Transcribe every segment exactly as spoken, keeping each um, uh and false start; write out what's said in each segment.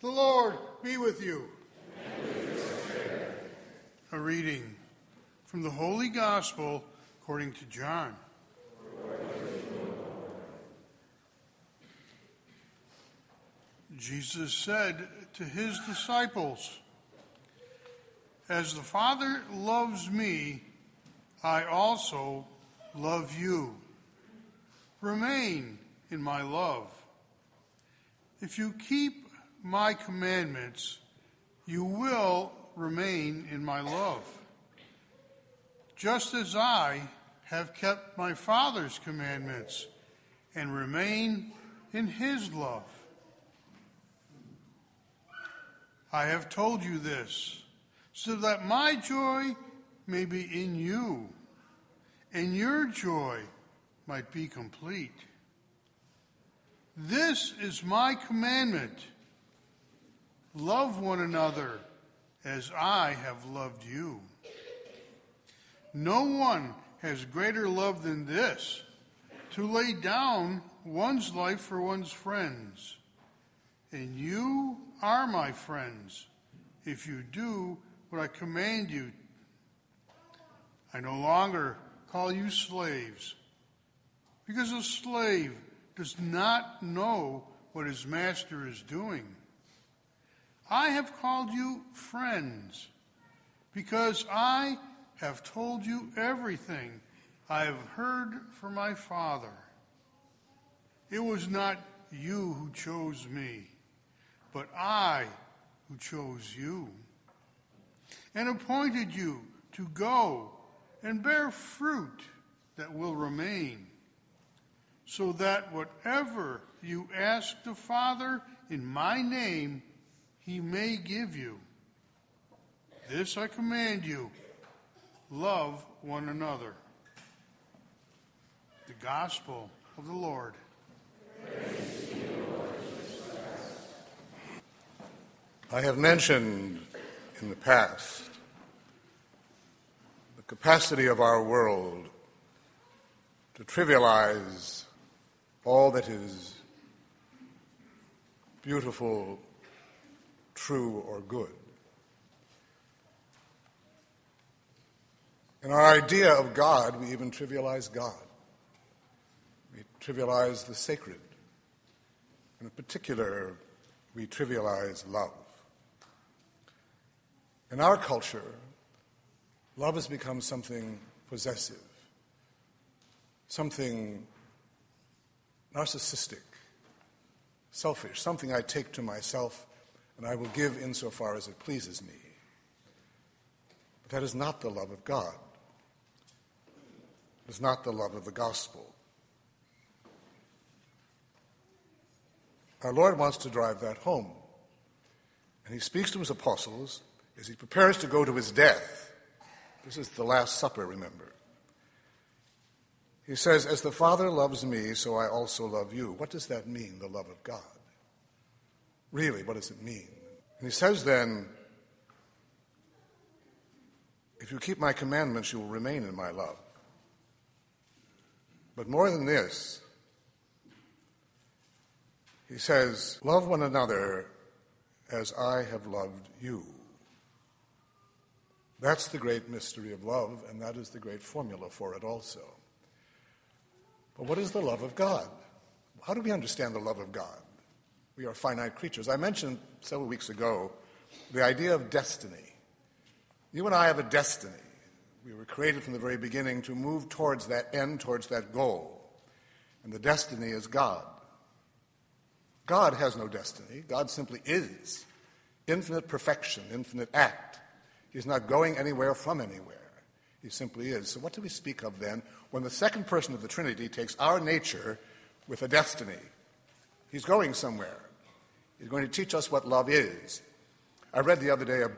The Lord be with you. And with your spirit. A reading from the Holy Gospel according to John. Jesus said to his disciples, "As the Father loves me, I also love you. Remain in my love. If you keep my commandments, you will remain in my love, just as I have kept my Father's commandments and remain in his love. I have told you this, so that my joy may be in you, and your joy might be complete. This is my commandment. Love one another as I have loved you. No one has greater love than this, to lay down one's life for one's friends. And you are my friends, if you do what I command you. I no longer call you slaves, because a slave does not know what his master is doing. I have called you friends, because I have told you everything I have heard from my Father. It was not you who chose me, but I who chose you, and appointed you to go and bear fruit that will remain, so that whatever you ask the Father in my name, he may give you. This I command you, love one another." The Gospel of the Lord. Praise to you, Lord Jesus Christ. I have mentioned in the past the capacity of our world to trivialize all that is beautiful, true, or good. In our idea of God, we even trivialize God. We trivialize the sacred. In particular, we trivialize love. In our culture, love has become something possessive, something narcissistic, selfish, something I take to myself and I will give insofar as it pleases me. But that is not the love of God. It is not the love of the gospel. Our Lord wants to drive that home. And he speaks to his apostles as he prepares to go to his death. This is the Last Supper, remember. He says, "As the Father loves me, so I also love you." What does that mean, the love of God? Really, what does it mean? And he says then, "If you keep my commandments, you will remain in my love." But more than this, he says, "Love one another as I have loved you." That's the great mystery of love, and that is the great formula for it also. But what is the love of God? How do we understand the love of God? We are finite creatures. I mentioned several weeks ago the idea of destiny. You and I have a destiny. We were created from the very beginning to move towards that end, towards that goal. And the destiny is God. God has no destiny. God simply is. Infinite perfection, infinite act. He's not going anywhere from anywhere. He simply is. So what do we speak of then when the second person of the Trinity takes our nature with a destiny? He's going somewhere. He's going to teach us what love is. I read the other day a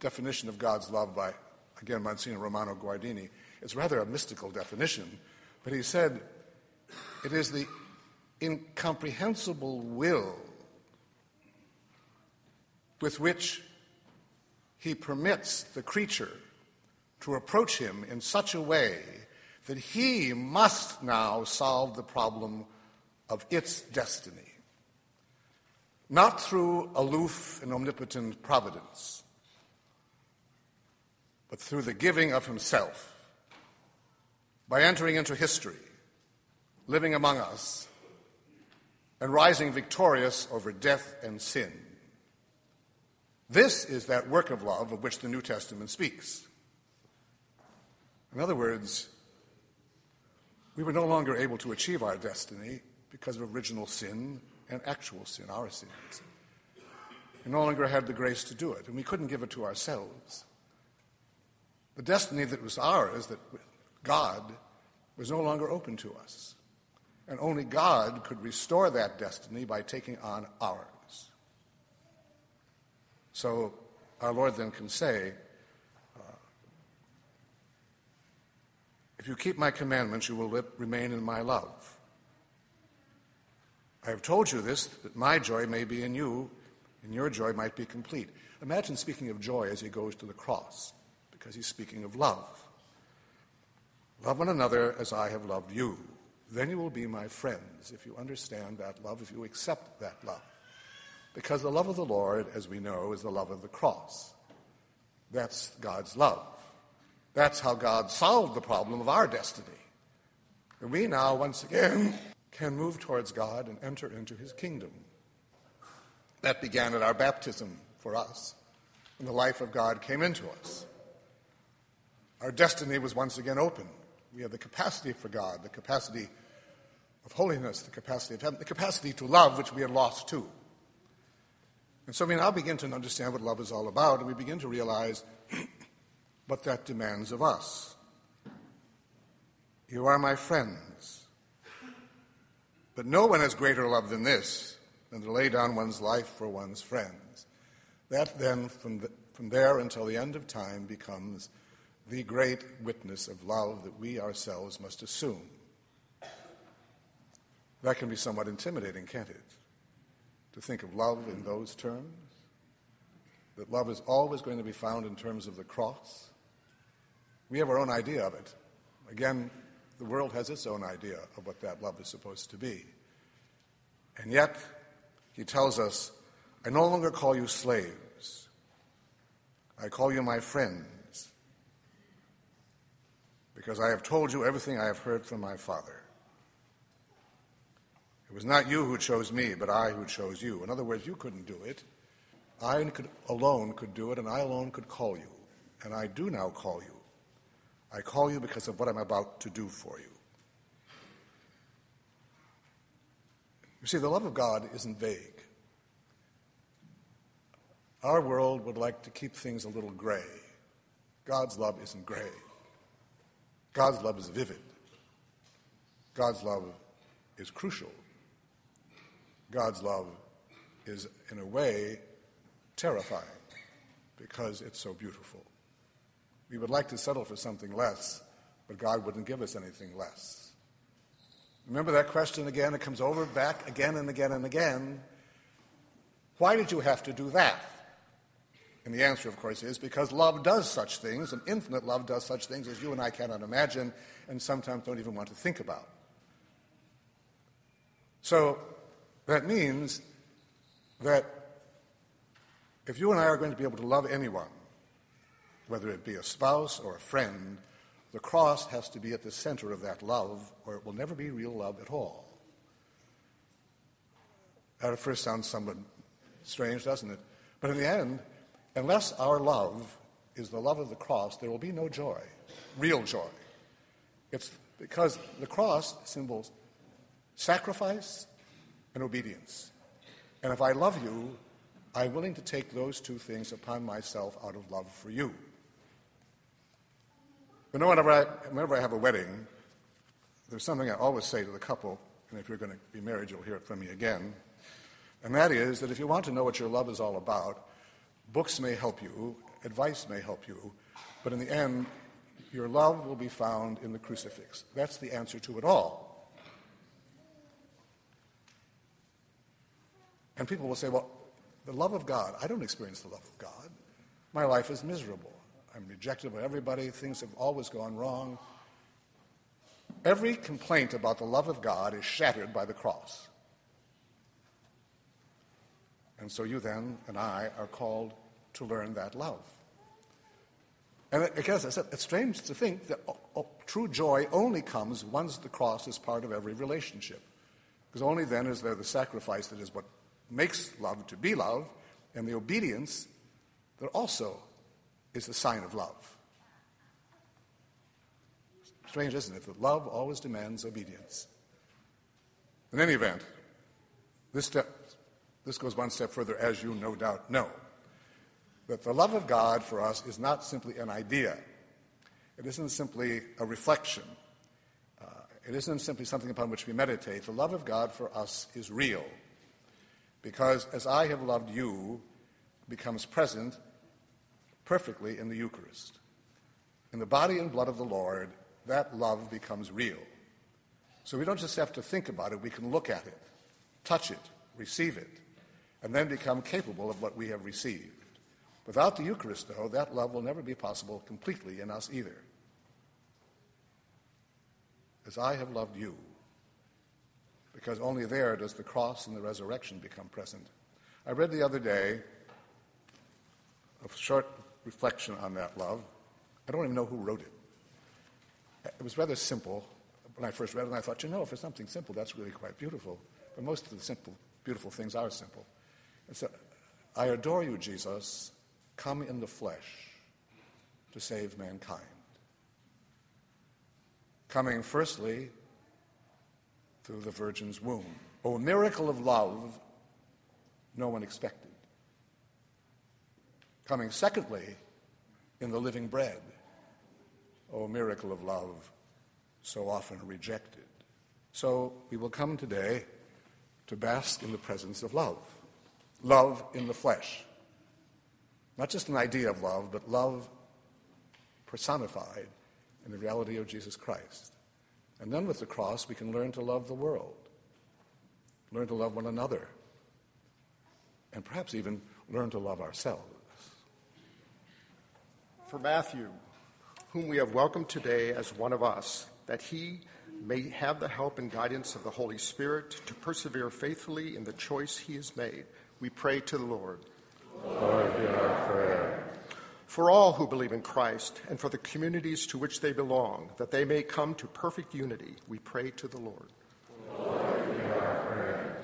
definition of God's love by, again, Monsignor Romano Guardini. It's rather a mystical definition, but he said it is the incomprehensible will with which he permits the creature to approach him in such a way that he must now solve the problem of its destiny. not through aloof and omnipotent providence, but through the giving of himself, by entering into history, living among us, and rising victorious over death and sin. This is that work of love of which the New Testament speaks. In other words, we were no longer able to achieve our destiny because of original sin and actual sin, our sins. We no longer had the grace to do it, and we couldn't give it to ourselves. The destiny that was ours, that God, was no longer open to us. And only God could restore that destiny by taking on ours. So our Lord then can say, uh, if you keep my commandments, you will live, remain in my love. I have told you this, that my joy may be in you, and your joy might be complete. Imagine speaking of joy as he goes to the cross, because he's speaking of love. Love one another as I have loved you. Then you will be my friends, if you understand that love, if you accept that love. Because the love of the Lord, as we know, is the love of the cross. That's God's love. That's how God solved the problem of our destiny. And we now, once again, can move towards God and enter into his kingdom. That began at our baptism for us, when the life of God came into us. Our destiny was once again open. We have the capacity for God, the capacity of holiness, the capacity of heaven, the capacity to love, which we had lost too. And so we now begin to understand what love is all about, and we begin to realize what that demands of us. You are my friends. But no one has greater love than this, than to lay down one's life for one's friends. That then, from, the, from there until the end of time, becomes the great witness of love that we ourselves must assume. That can be somewhat intimidating, can't it? To think of love in those terms, that love is always going to be found in terms of the cross. We have our own idea of it. Again, the world has its own idea of what that love is supposed to be. And yet, he tells us, I no longer call you slaves. I call you my friends, because I have told you everything I have heard from my Father. It was not you who chose me, but I who chose you. In other words, you couldn't do it. I could, alone could do it, and I alone could call you. And I do now call you. I call you because of what I'm about to do for you. You see, the love of God isn't vague. Our world would like to keep things a little gray. God's love isn't gray. God's love is vivid. God's love is crucial. God's love is, in a way, terrifying because it's so beautiful. We would like to settle for something less, but God wouldn't give us anything less. Remember that question again? It comes over back again and again and again. Why did you have to do that? And the answer, of course, is because love does such things, and infinite love does such things as you and I cannot imagine and sometimes don't even want to think about. So that means that if you and I are going to be able to love anyone, whether it be a spouse or a friend, the cross has to be at the center of that love, or it will never be real love at all. That at first sounds somewhat strange, doesn't it? But in the end, unless our love is the love of the cross, there will be no joy, real joy. It's because the cross symbols sacrifice and obedience. And if I love you, I'm willing to take those two things upon myself out of love for you. But whenever I, whenever I have a wedding, there's something I always say to the couple, and if you're going to be married, you'll hear it from me again, and that is that if you want to know what your love is all about, books may help you, advice may help you, but in the end, your love will be found in the crucifix. That's the answer to it all. And people will say, well, the love of God, I don't experience the love of God. My life is miserable. I'm rejected by everybody. Things have always gone wrong. Every complaint about the love of God is shattered by the cross. And so you then and I are called to learn that love. And again, as I said, it's strange to think that true joy only comes once the cross is part of every relationship. Because only then is there the sacrifice that is what makes love to be love, and the obedience that also is the sign of love. Strange, isn't it, that love always demands obedience. In any event, this step, this goes one step further, as you no doubt know, that the love of God for us is not simply an idea. It isn't simply a reflection. Uh, it isn't simply something upon which we meditate. The love of God for us is real, because as I have loved you becomes present perfectly in the Eucharist. In the body and blood of the Lord, that love becomes real. So we don't just have to think about it, we can look at it, touch it, receive it, and then become capable of what we have received. Without the Eucharist, though, that love will never be possible completely in us either. As I have loved you, because only there does the cross and the resurrection become present. I read the other day a short reflection on that love. I don't even know who wrote it. It was rather simple when I first read it, and I thought, you know, if it's something simple, that's really quite beautiful. But most of the simple, beautiful things are simple. And so, I adore you, Jesus, come in the flesh to save mankind. Coming firstly through the Virgin's womb. O miracle of love no one expected. Coming secondly in the living bread. O miracle of love so often rejected. So we will come today to bask in the presence of love. Love in the flesh. Not just an idea of love, but love personified in the reality of Jesus Christ. And then with the cross, we can learn to love the world, learn to love one another, and perhaps even learn to love ourselves. For Matthew, whom we have welcomed today as one of us, that he may have the help and guidance of the Holy Spirit to persevere faithfully in the choice he has made, we pray to the Lord. Lord, hear our prayer. For all who believe in Christ and for the communities to which they belong, that they may come to perfect unity, we pray to the Lord. Lord, hear our prayer.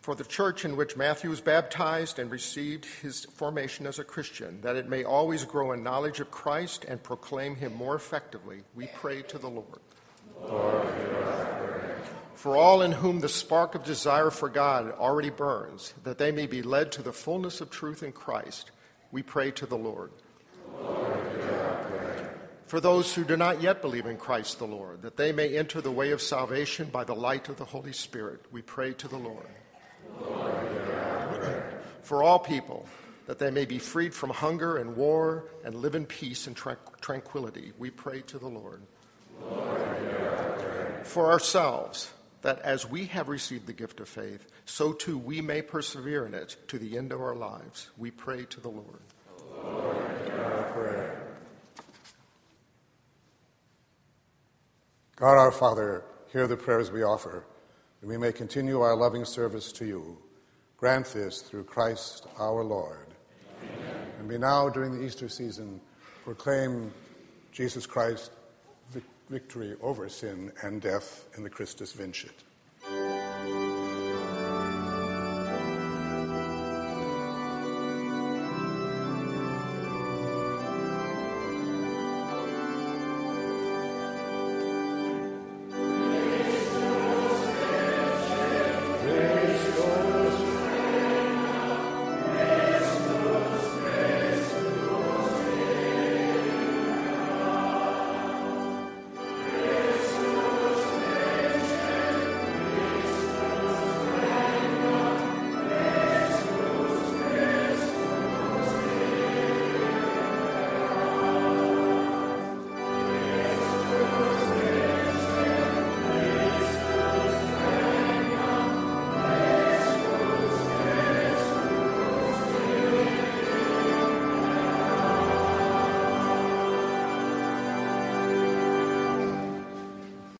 For the church in which Matthew was baptized and received his formation as a Christian, that it may always grow in knowledge of Christ and proclaim him more effectively, we pray to the Lord. Lord, hear our prayer. For all in whom the spark of desire for God already burns, that they may be led to the fullness of truth in Christ, we pray to the Lord. Lord, hear our prayer. For those who do not yet believe in Christ the Lord, that they may enter the way of salvation by the light of the Holy Spirit, we pray to the Lord. Lord, hear our prayer. For all people, that they may be freed from hunger and war and live in peace and tra- tranquility, we pray to the Lord. Lord, hear our prayer. For ourselves, that as we have received the gift of faith, so too we may persevere in it to the end of our lives, we pray to the Lord. Lord, hear our prayer. God our Father, hear the prayers we offer, that we may continue our loving service to you. Grant this through Christ our Lord. Amen. And we now, during the Easter season, proclaim Jesus Christ victory over sin and death in the Christus Vincit.